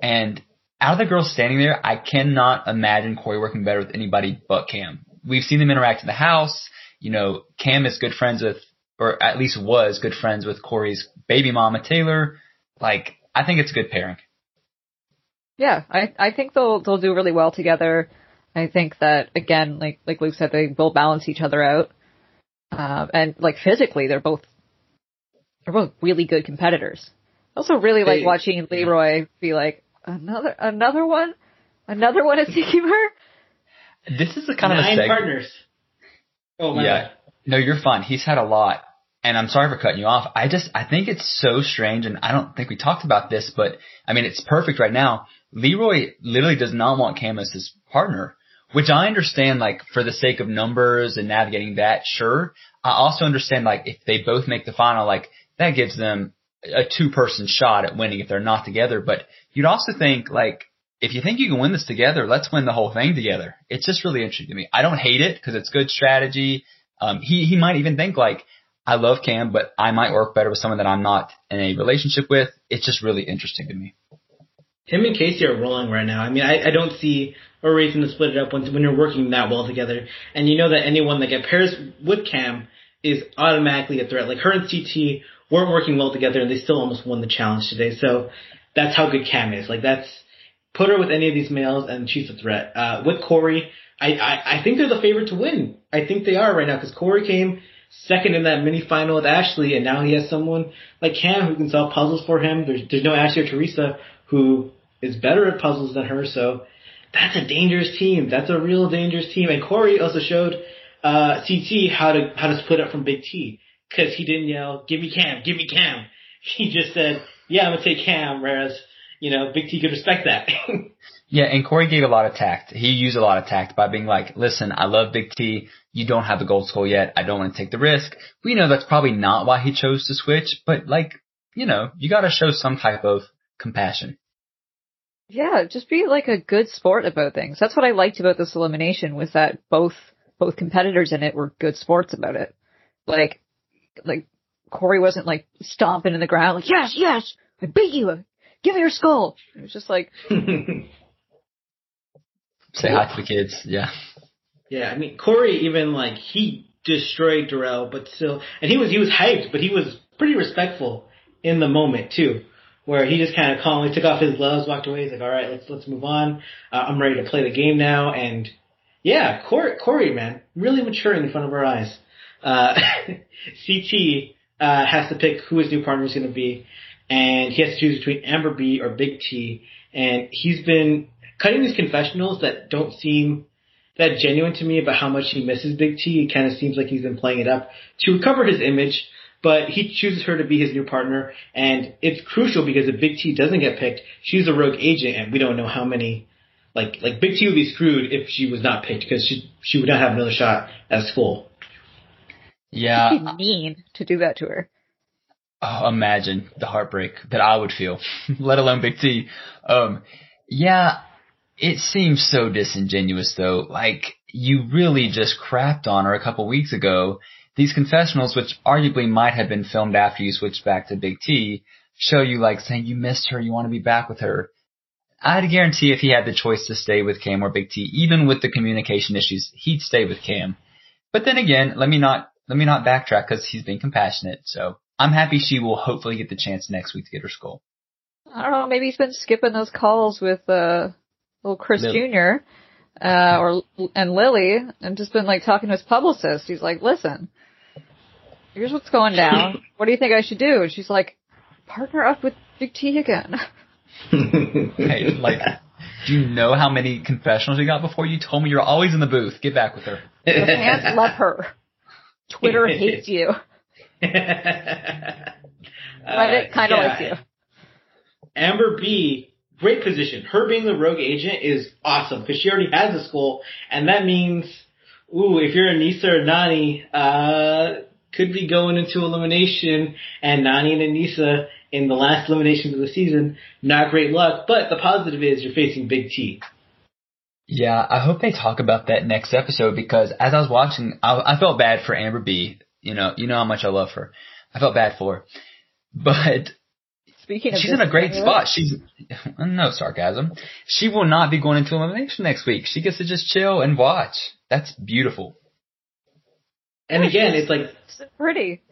and. Out of the girls standing there, I cannot imagine Corey working better with anybody but Cam. We've seen them interact in the house. You know, Cam is good friends with, or at least was good friends with Corey's baby mama, Taylor. Like, I think it's a good pairing. Yeah, I, I think they'll they'll do really well together. I think that, again, like like Luke said, they will balance each other out. Uh, and like physically, they're both they're both really good competitors. Also, really like they, watching Leroy be like. Another, another one, another one is Seaver. This is the kind Nine of a partners. Oh my yeah. God. No, you're fine. He's had a lot, and I'm sorry for cutting you off. I just, I think it's so strange, and I don't think we talked about this, but I mean, it's perfect right now. Leroy literally does not want Cam as his partner, which I understand, like for the sake of numbers and navigating that. Sure, I also understand, like if they both make the final, like that gives them a two-person shot at winning if they're not together. But you'd also think, like, if you think you can win this together, let's win the whole thing together. It's just really interesting to me. I don't hate it because it's good strategy. Um, he, he might even think, like, I love Cam, but I might work better with someone that I'm not in a relationship with. It's just really interesting to me. Him and Casey are rolling right now. I mean, I, I don't see a reason to split it up when, when you're working that well together. And you know that anyone that gets pairs with Cam is automatically a threat. Like, her and C T weren't working well together, and they still almost won the challenge today. So that's how good Cam is. Like, that's put her with any of these males, and she's a threat. Uh, with Corey, I, I, I think they're the favorite to win. I think they are right now because Corey came second in that mini final with Ashley, and now he has someone like Cam who can solve puzzles for him. There's there's no Ashley or Teresa who is better at puzzles than her. So that's a dangerous team. That's a real dangerous team. And Corey also showed uh, C T how to how to split up from Big T. Because he didn't yell, give me Cam, give me Cam. He just said, yeah, I'm going to take Cam, whereas, you know, Big T could respect that. Yeah, and Corey gave a lot of tact. He used a lot of tact by being like, listen, I love Big T. You don't have the gold skull yet. I don't want to take the risk. We know that's probably not why he chose to switch, but, like, you know, you got to show some type of compassion. Yeah, just be, like, a good sport about things. That's what I liked about this elimination was that both both competitors in it were good sports about it. Like, Like, Corey wasn't, like, stomping in the ground, like, yes, yes, I beat you, give me your skull. It was just like... Say hi to the kids, yeah. Yeah, I mean, Corey even, like, he destroyed Darrell, but still... And he was he was hyped, but he was pretty respectful in the moment, too, where he just kind of calmly took off his gloves, walked away, he's like, all right, let's let's move on. Uh, I'm ready to play the game now, and, yeah, Corey, Corey man, really maturing in front of our eyes. Uh, C T uh, has to pick who his new partner is going to be, and he has to choose between Amber B or Big T. And he's been cutting these confessionals that don't seem that genuine to me about how much he misses Big T. It kind of seems like he's been playing it up to recover his image, but he chooses her to be his new partner, and it's crucial because if Big T doesn't get picked, she's a rogue agent, and we don't know how many. Like, like Big T would be screwed if she was not picked because she she would not have another shot at school. Yeah, it'd be mean to do that to her. Oh, imagine the heartbreak that I would feel, let alone Big T. Um, yeah, it seems so disingenuous though. Like, you really just crapped on her a couple weeks ago. These confessionals, which arguably might have been filmed after you switched back to Big T, show you like saying you missed her, you want to be back with her. I'd guarantee if he had the choice to stay with Cam or Big T, even with the communication issues, he'd stay with Cam. But then again, let me not let me not backtrack because he's being compassionate. So I'm happy she will hopefully get the chance next week to get her school. I don't know. Maybe he's been skipping those calls with uh, little Chris Lily. Junior Uh, or and Lily, and just been like talking to his publicist. He's like, "Listen, here's what's going down. What do you think I should do?" And she's like, "Partner up with Big T again." Hey, like, do you know how many confessionals you got before you told me you're always in the booth? Get back with her. Your fans love her. Twitter hates you. Reddit uh, kind of yeah. likes you. Amber B, great position. Her being the rogue agent is awesome because she already has a school, and that means, ooh, if you're Aneesa or Nani, uh, could be going into elimination, and Nani and Aneesa in the last eliminations of the season, not great luck, but the positive is you're facing Big T. Yeah, I hope they talk about that next episode because as I was watching, I, I felt bad for Amber B. You know, you know how much I love her. I felt bad for her. But speaking of she's in a great spot. She's no sarcasm. She will not be going into elimination next week. She gets to just chill and watch. That's beautiful. And oh, again, it's like so pretty.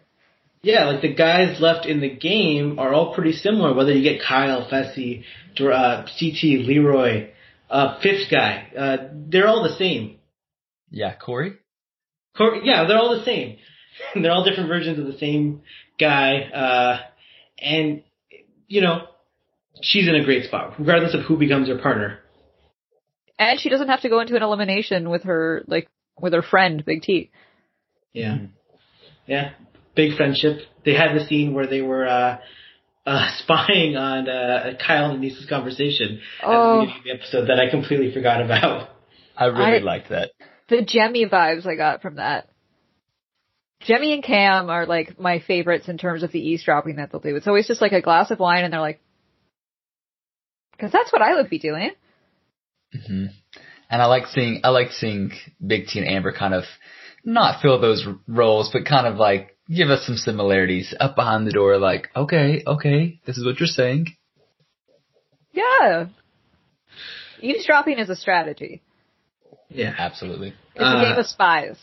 Yeah, like the guys left in the game are all pretty similar, whether you get Kyle, Fessy, uh, C T, Leroy, uh, fifth guy. Uh, they're all the same. Yeah, Corey? Corey? Yeah, they're all the same. They're all different versions of the same guy. Uh, and, you know, she's in a great spot, regardless of who becomes her partner. And she doesn't have to go into an elimination with her, like, with her friend, Big T. Yeah. Yeah. Big friendship. They had the scene where they were uh, uh, spying on uh, Kyle and Aneesa's conversation oh. at the beginning of the episode that I completely forgot about. I really I, liked that. The Jemmy vibes I got from that. Jemmy and Cam are like my favorites in terms of the eavesdropping that they'll do. It's always just like a glass of wine and they're like, because that's what I would be doing. Mm-hmm. And I like seeing I like seeing Big T and Amber kind of not fill those roles, but kind of like give us some similarities up behind the door, like, okay, okay, this is what you're saying. Yeah. Eavesdropping is a strategy. Yeah, absolutely. It's uh, a game of spies.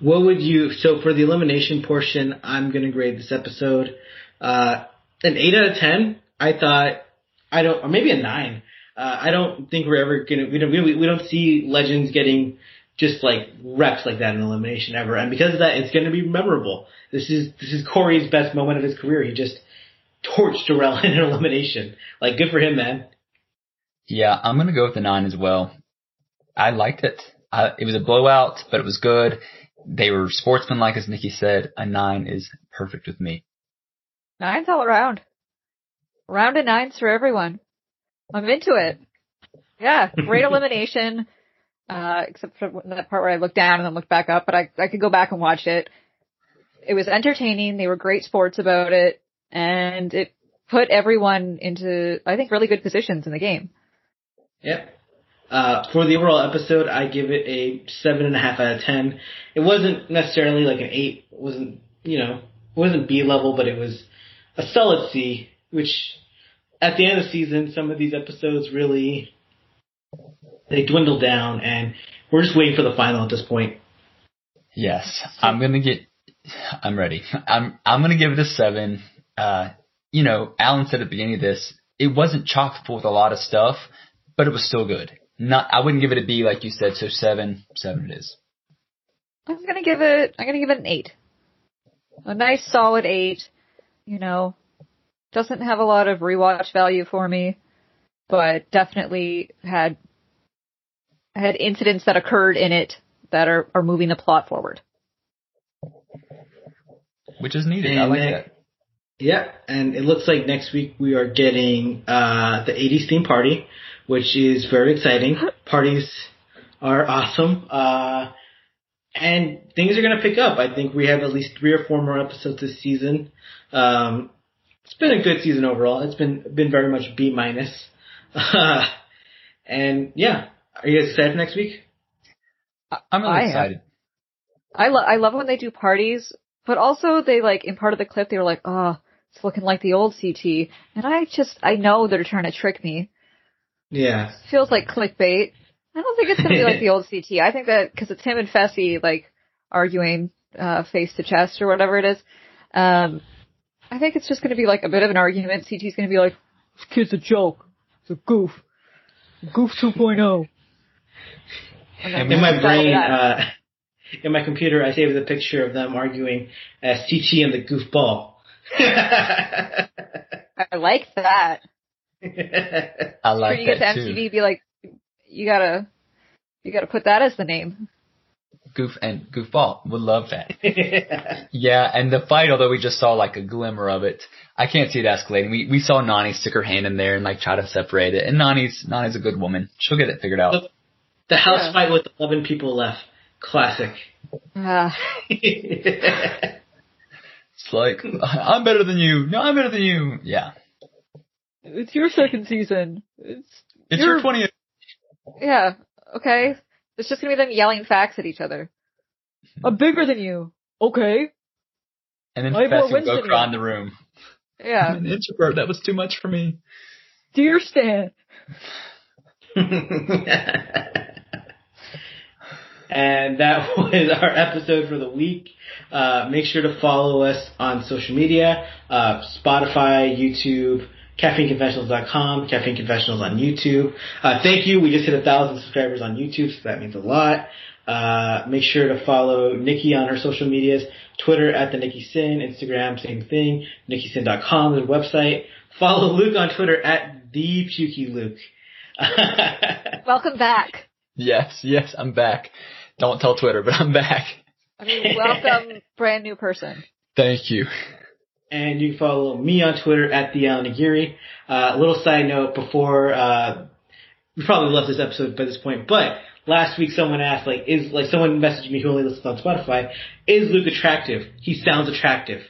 What would you, so for the elimination portion, I'm going to grade this episode uh, an eight out of ten. I thought, I don't, or maybe a nine. Uh, I don't think we're ever going to, we don't, we, we don't see legends getting just like reps like that in elimination ever. And because of that, it's going to be memorable. This is, this is Corey's best moment of his career. He just torched Darrell in an elimination. Like, good for him, man. Yeah, I'm going to go with the nine as well. I liked it. I, it was a blowout, but it was good. They were sportsmanlike, as Nikki said. A nine is perfect with me. Nines all around. Round of nines for everyone. I'm into it. Yeah, great elimination. Uh, except for that part where I looked down and then looked back up, but I, I could go back and watch it. It was entertaining. They were great sports about it, and it put everyone into, I think, really good positions in the game. Yep. Uh, for the overall episode, I give it a seven and a half out of ten. It wasn't necessarily like an eight. It wasn't, you know, it wasn't B level, but it was a solid C, which at the end of the season, some of these episodes really, they dwindle down, and we're just waiting for the final at this point. Yes, I'm gonna get. I'm ready. I'm I'm gonna give it a seven. Uh, you know, Alan said at the beginning of this, it wasn't chock full with a lot of stuff, but it was still good. Not, I wouldn't give it a B like you said. So seven, seven it is. I'm gonna give it. I'm gonna give it an eight. A nice solid eight. You know, doesn't have a lot of rewatch value for me, but definitely had had incidents that occurred in it that are, are moving the plot forward. Which is needed. And I like that. that. Yeah, and it looks like next week we are getting uh, the eighties theme party, which is very exciting. Parties are awesome. Uh, and things are going to pick up. I think we have at least three or four more episodes this season. Um, it's been a good season overall. It's been been very much B minus. Uh, and yeah, are you guys excited for next week? I'm really I excited. I, lo- I love when they do parties. But also they, like, in part of the clip, they were like, oh, it's looking like the old C T. And I just, I know they're trying to trick me. Yeah. It feels like clickbait. I don't think it's going to be like the old C T. I think that, because it's him and Fessy, like, arguing uh, face to chest or whatever it is. Um, I think it's just going to be, like, a bit of an argument. C T's going to be like, this kid's a joke. It's a goof. Goof two point oh. In my brain, uh... in my computer, I saved a picture of them arguing as C T and the goofball. I like that. I like that, too. You get to M T V, be like, you gotta, you gotta put that as the name. Goof and goofball. Would love that. Yeah, and the fight, although we just saw, like, a glimmer of it, I can't see it escalating. We we saw Nani stick her hand in there and, like, try to separate it. And Nani's, Nani's a good woman. She'll get it figured out. The, the house yeah. fight with eleven people left. Classic. Uh. It's like, I'm better than you. No, I'm better than you. Yeah. It's your second season. It's it's your, your twentieth. Yeah. Okay. It's just gonna be them yelling facts at each other. I'm bigger than you. Okay. And then Fessy would go around the room. Yeah. I'm an introvert. That was too much for me. Dear Stan. And that was our episode for the week. Uh, make sure to follow us on social media, uh, Spotify, YouTube, caffeine confessionals dot com, Caffeine Confessionals on YouTube. Uh, thank you. We just hit a thousand subscribers on YouTube, so that means a lot. Uh, make sure to follow Nikki on her social medias, Twitter at the Nikki Sin, Instagram, same thing, nikki sin dot com, their website. Follow Luke on Twitter at the Pukey Luke. Welcome back. Yes, yes, I'm back. Don't tell Twitter, but I'm back. I mean, welcome, brand new person. Thank you. And you can follow me on Twitter at the Alan Aguirre. Uh, a little side note before, uh, you probably left this episode by this point, but last week someone asked, like, is, like, someone messaged me who only listens on Spotify, is Luke attractive? He sounds attractive.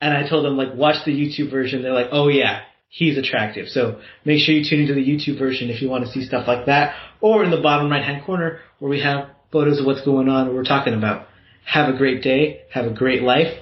And I told them, like, watch the YouTube version. They're like, oh yeah. He's attractive. So make sure you tune into the YouTube version if you want to see stuff like that. Or in the bottom right-hand corner where we have photos of what's going on and we're talking about. Have a great day. Have a great life.